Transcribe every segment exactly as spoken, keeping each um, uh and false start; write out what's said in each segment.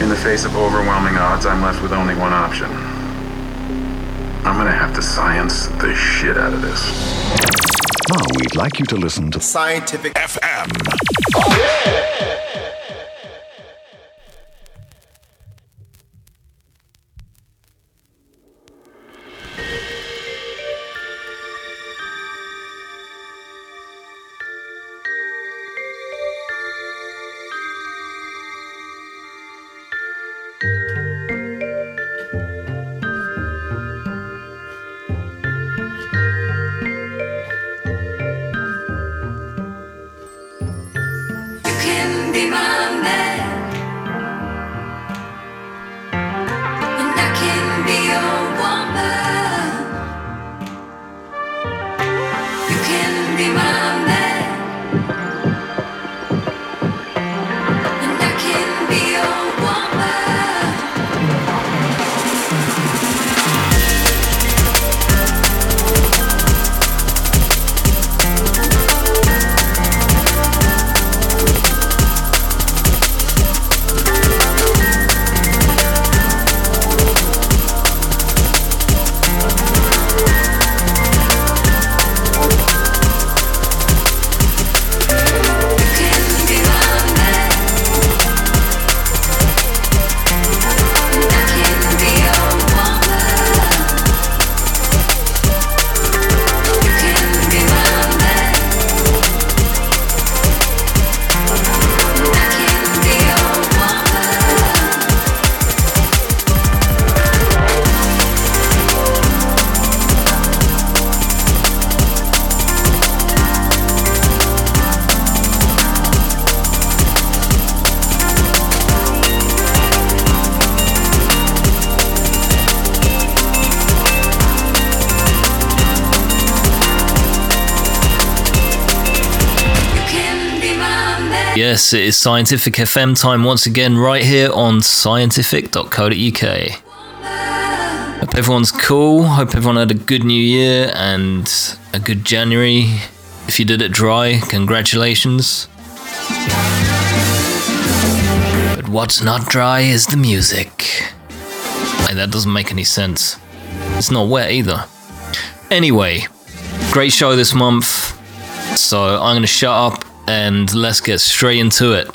In the face of overwhelming odds, I'm left with only one option. I'm gonna have to science the shit out of this. Now we'd like you to listen to Cyantific F M. Oh, yeah! Yes, it is Cyantific F M time once again, right here on cyantific dot co dot uk. Hope everyone's cool, hope everyone had a good new year and a good January. If you did it dry, congratulations. But what's not dry is the music. Like, that doesn't make any sense. It's not wet either. Anyway, great show this month, so I'm going to shut up. And let's get straight into it.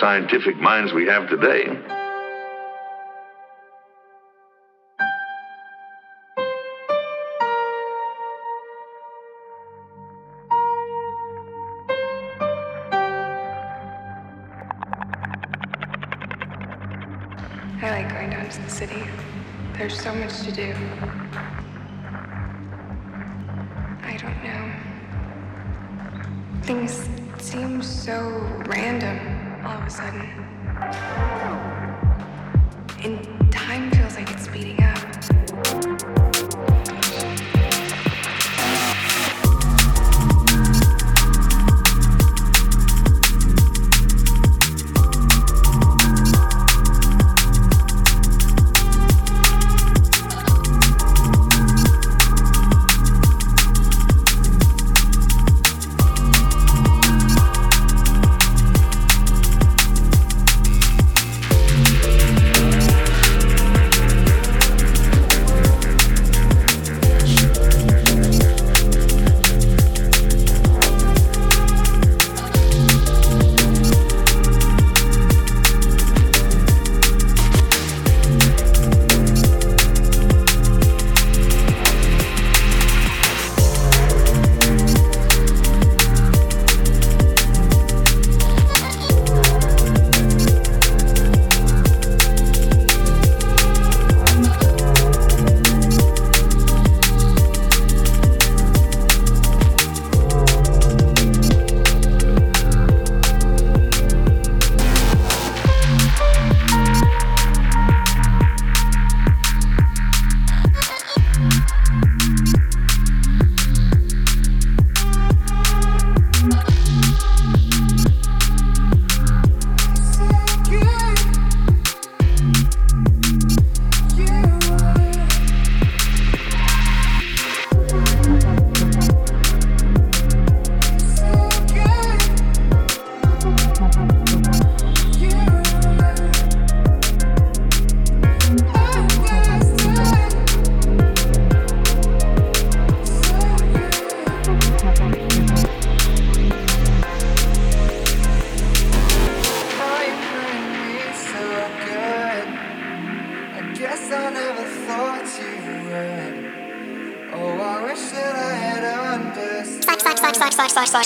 Scientific minds we have today. I like going down to the city. There's so much to do. I don't know. Things seem so random. All of a sudden. And time feels like it's speeding up.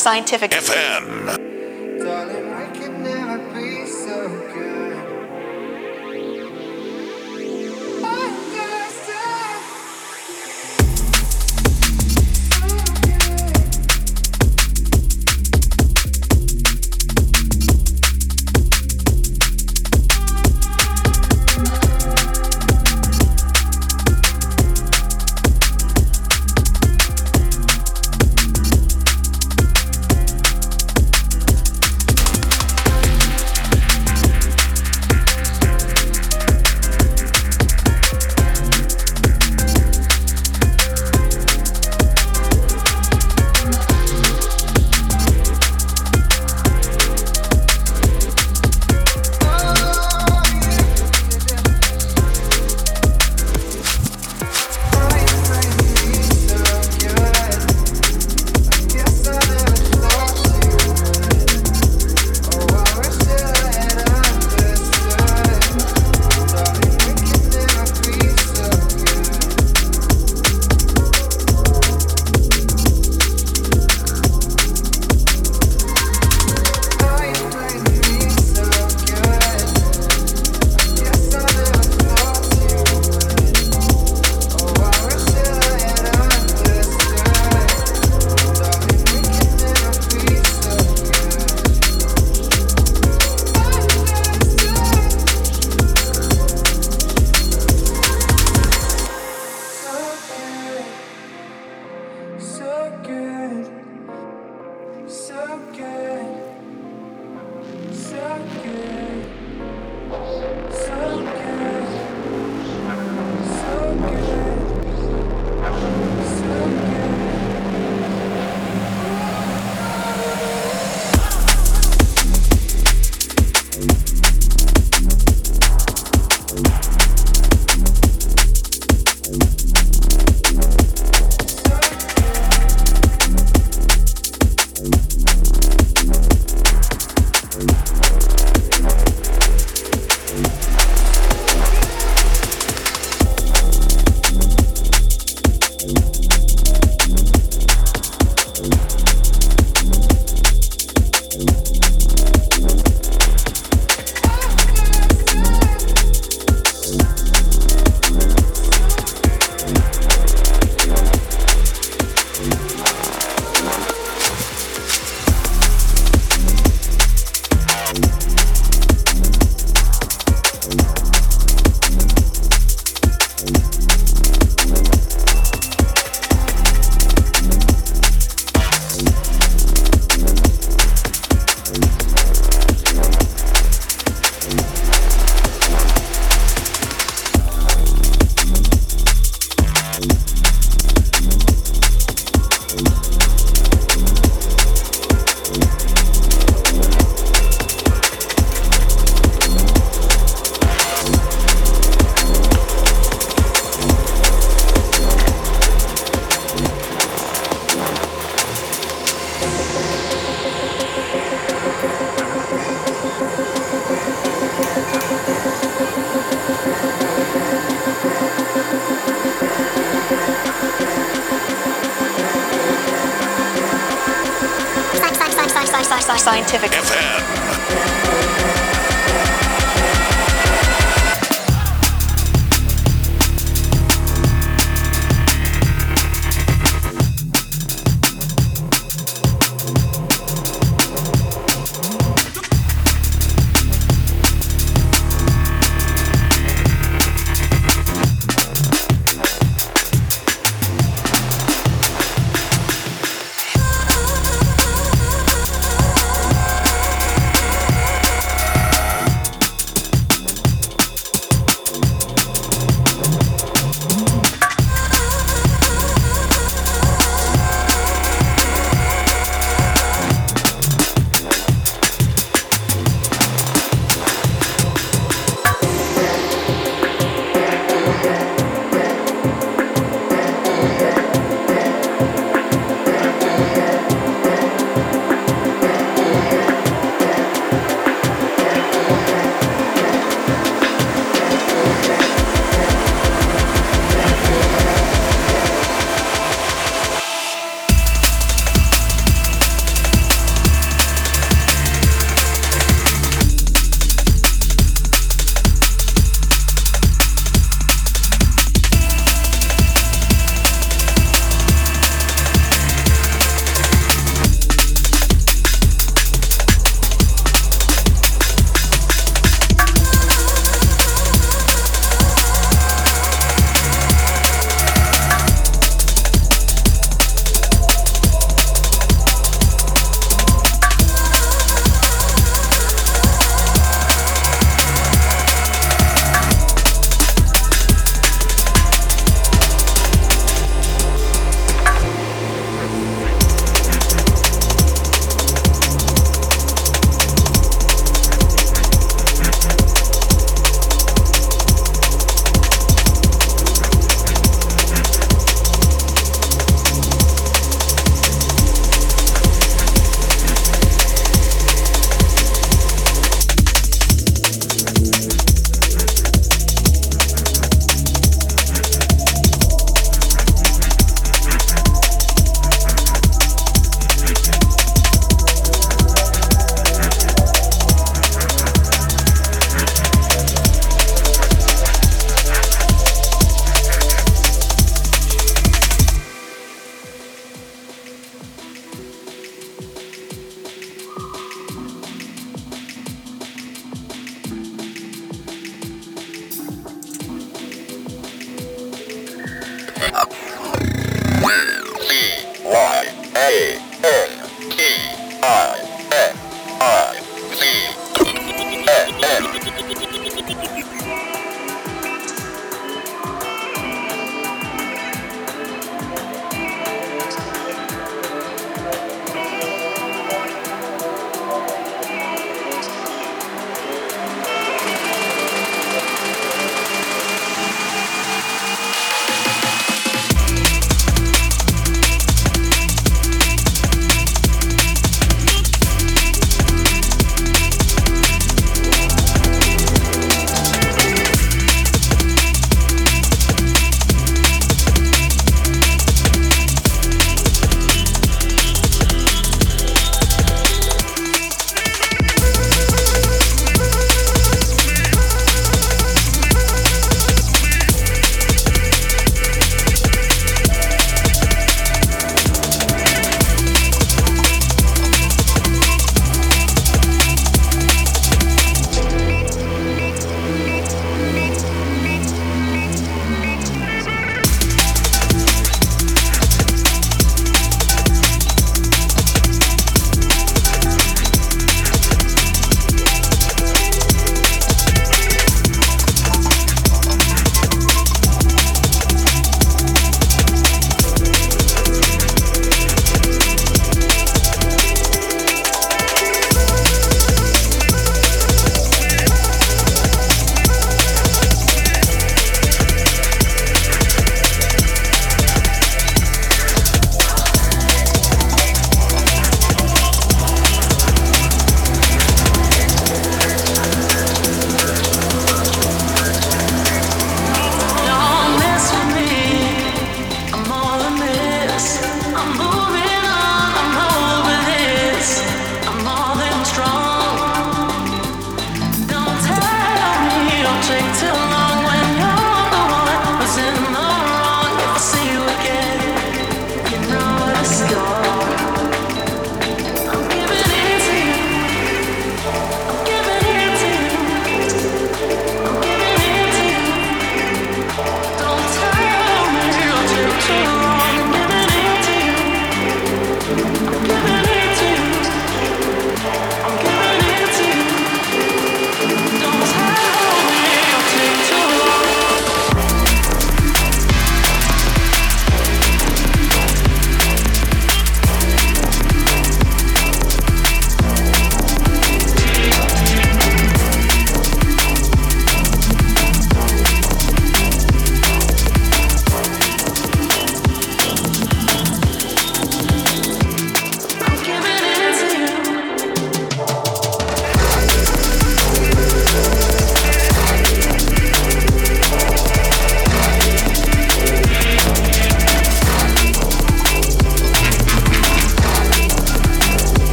Cyantific F M. Darling, I could never be so good. Cyantific F M.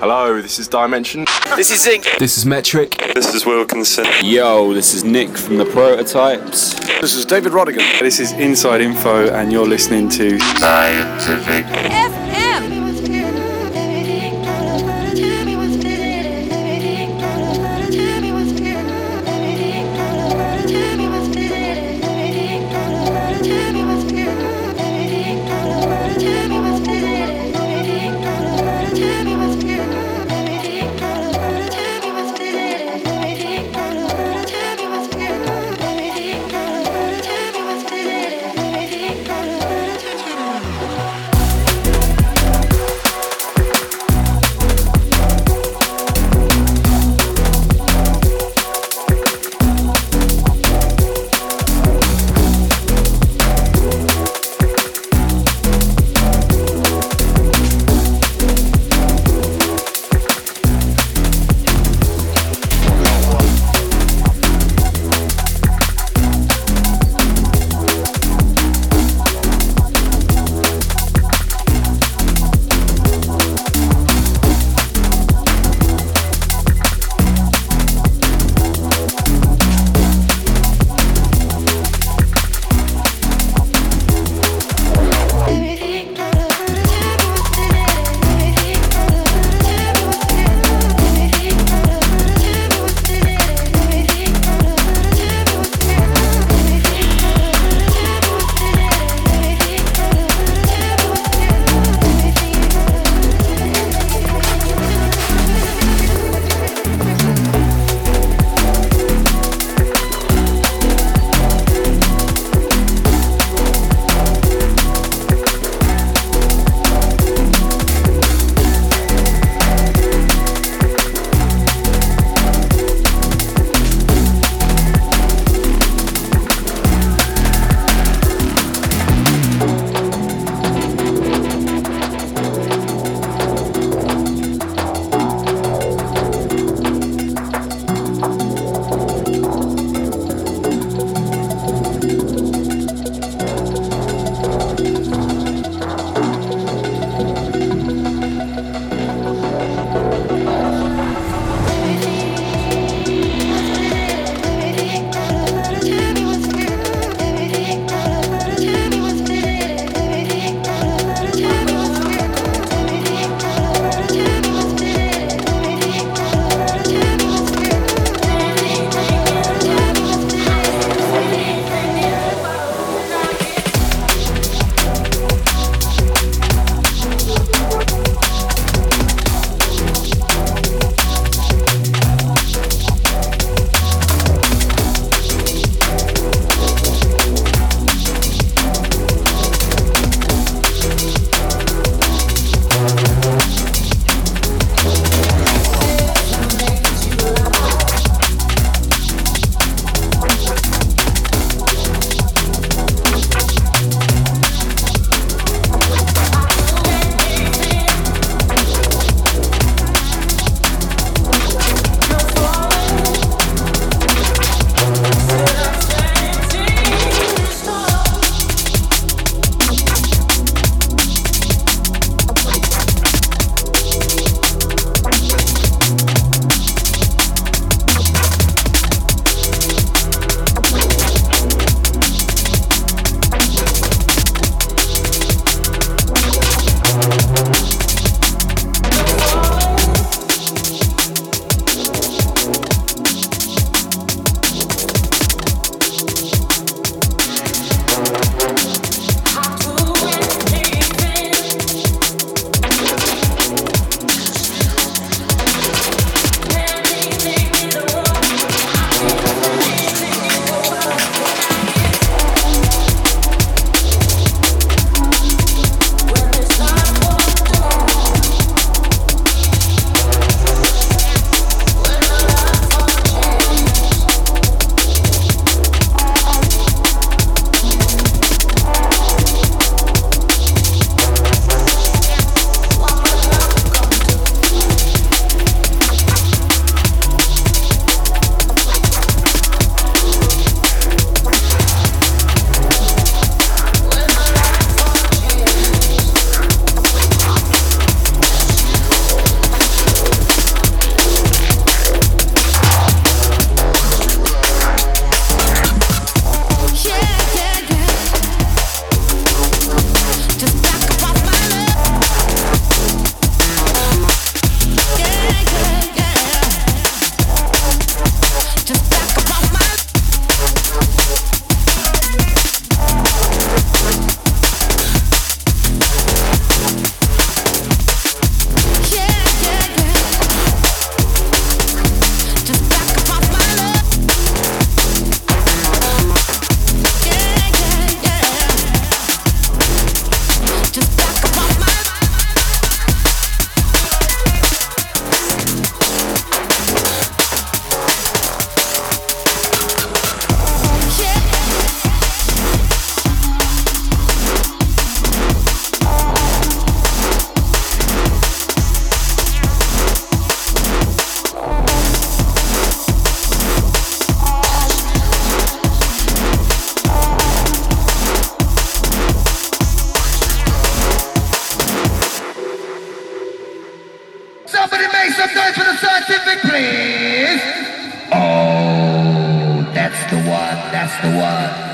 Hello, this is Dimension. This is Zink. This is Metric. This is Wilkinson. Yo, this is Nick from the Prototypes. This is David Rodigan. This is Inside Info, and you're listening to Cyantific F M. Somebody make some noise for the Cyantific, please. Oh, that's the one, that's the one.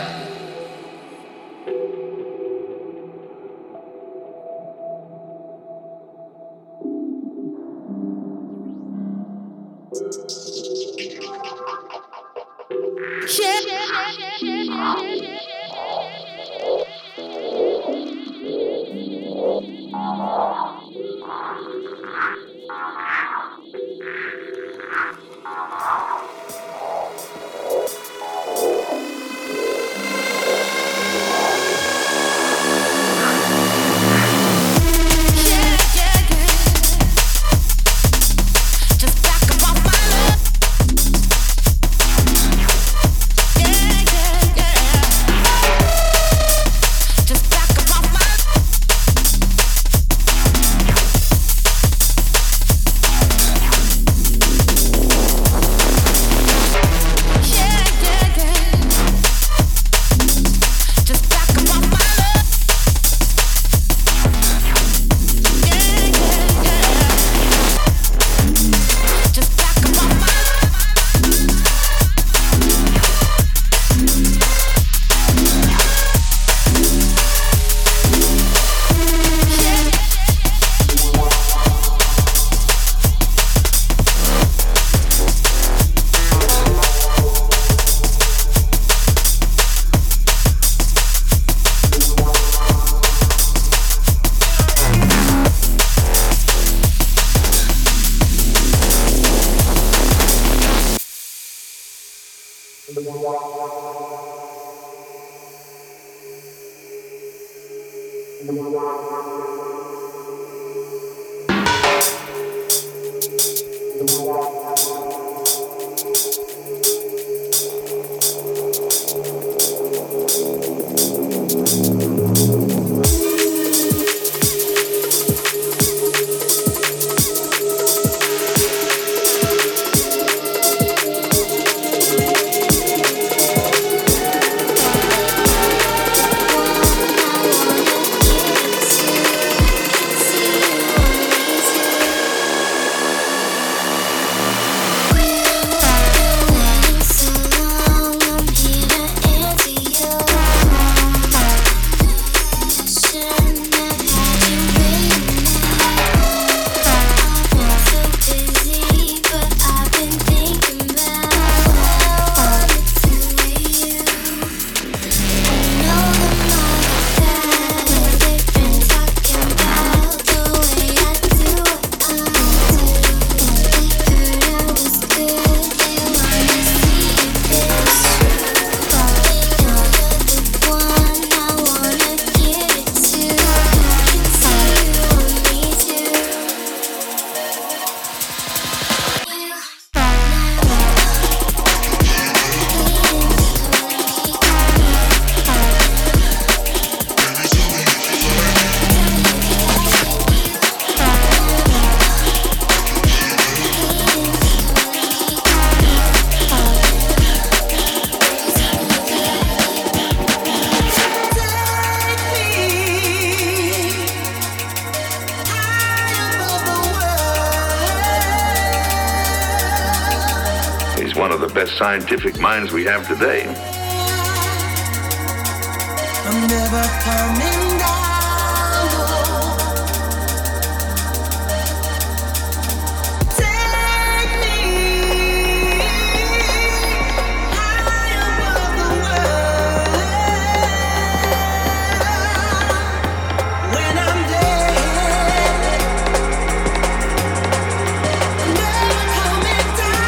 Scientific minds we have today. I'm never coming down, oh. Take me high above the world. When I'm dead, I'm never coming down.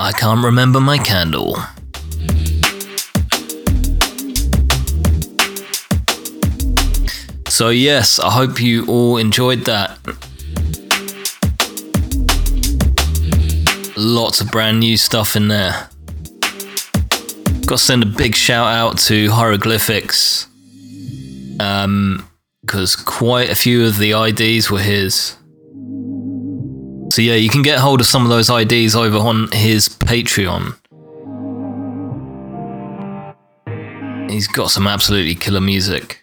I can't remember my candle. So yes, I hope you all enjoyed that. Lots of brand new stuff in there. Got to send a big shout out to Hyroglifics, um, because quite a few of the I Ds were his. So yeah, you can get hold of some of those I Ds over on his Patreon. He's got some absolutely killer music.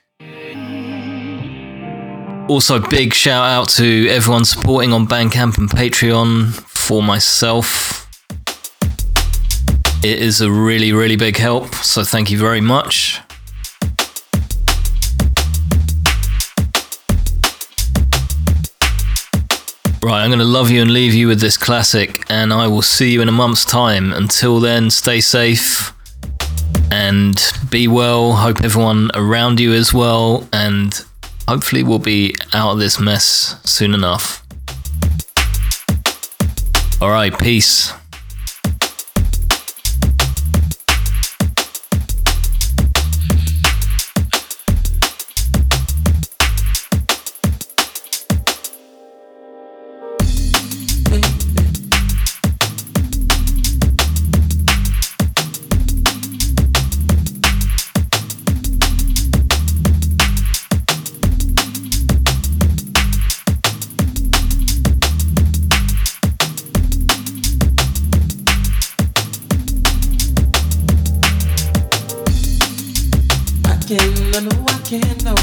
Also, big shout out to everyone supporting on Bandcamp and Patreon for myself. It is a really, really big help, so thank you very much. Right, I'm going to love you and leave you with this classic, and I will see you in a month's time. Until then, stay safe and be well. Hope everyone around you is well, and hopefully we'll be out of this mess soon enough. All right, peace. I can't, I know I can't, no,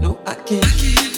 no I can't. I can't.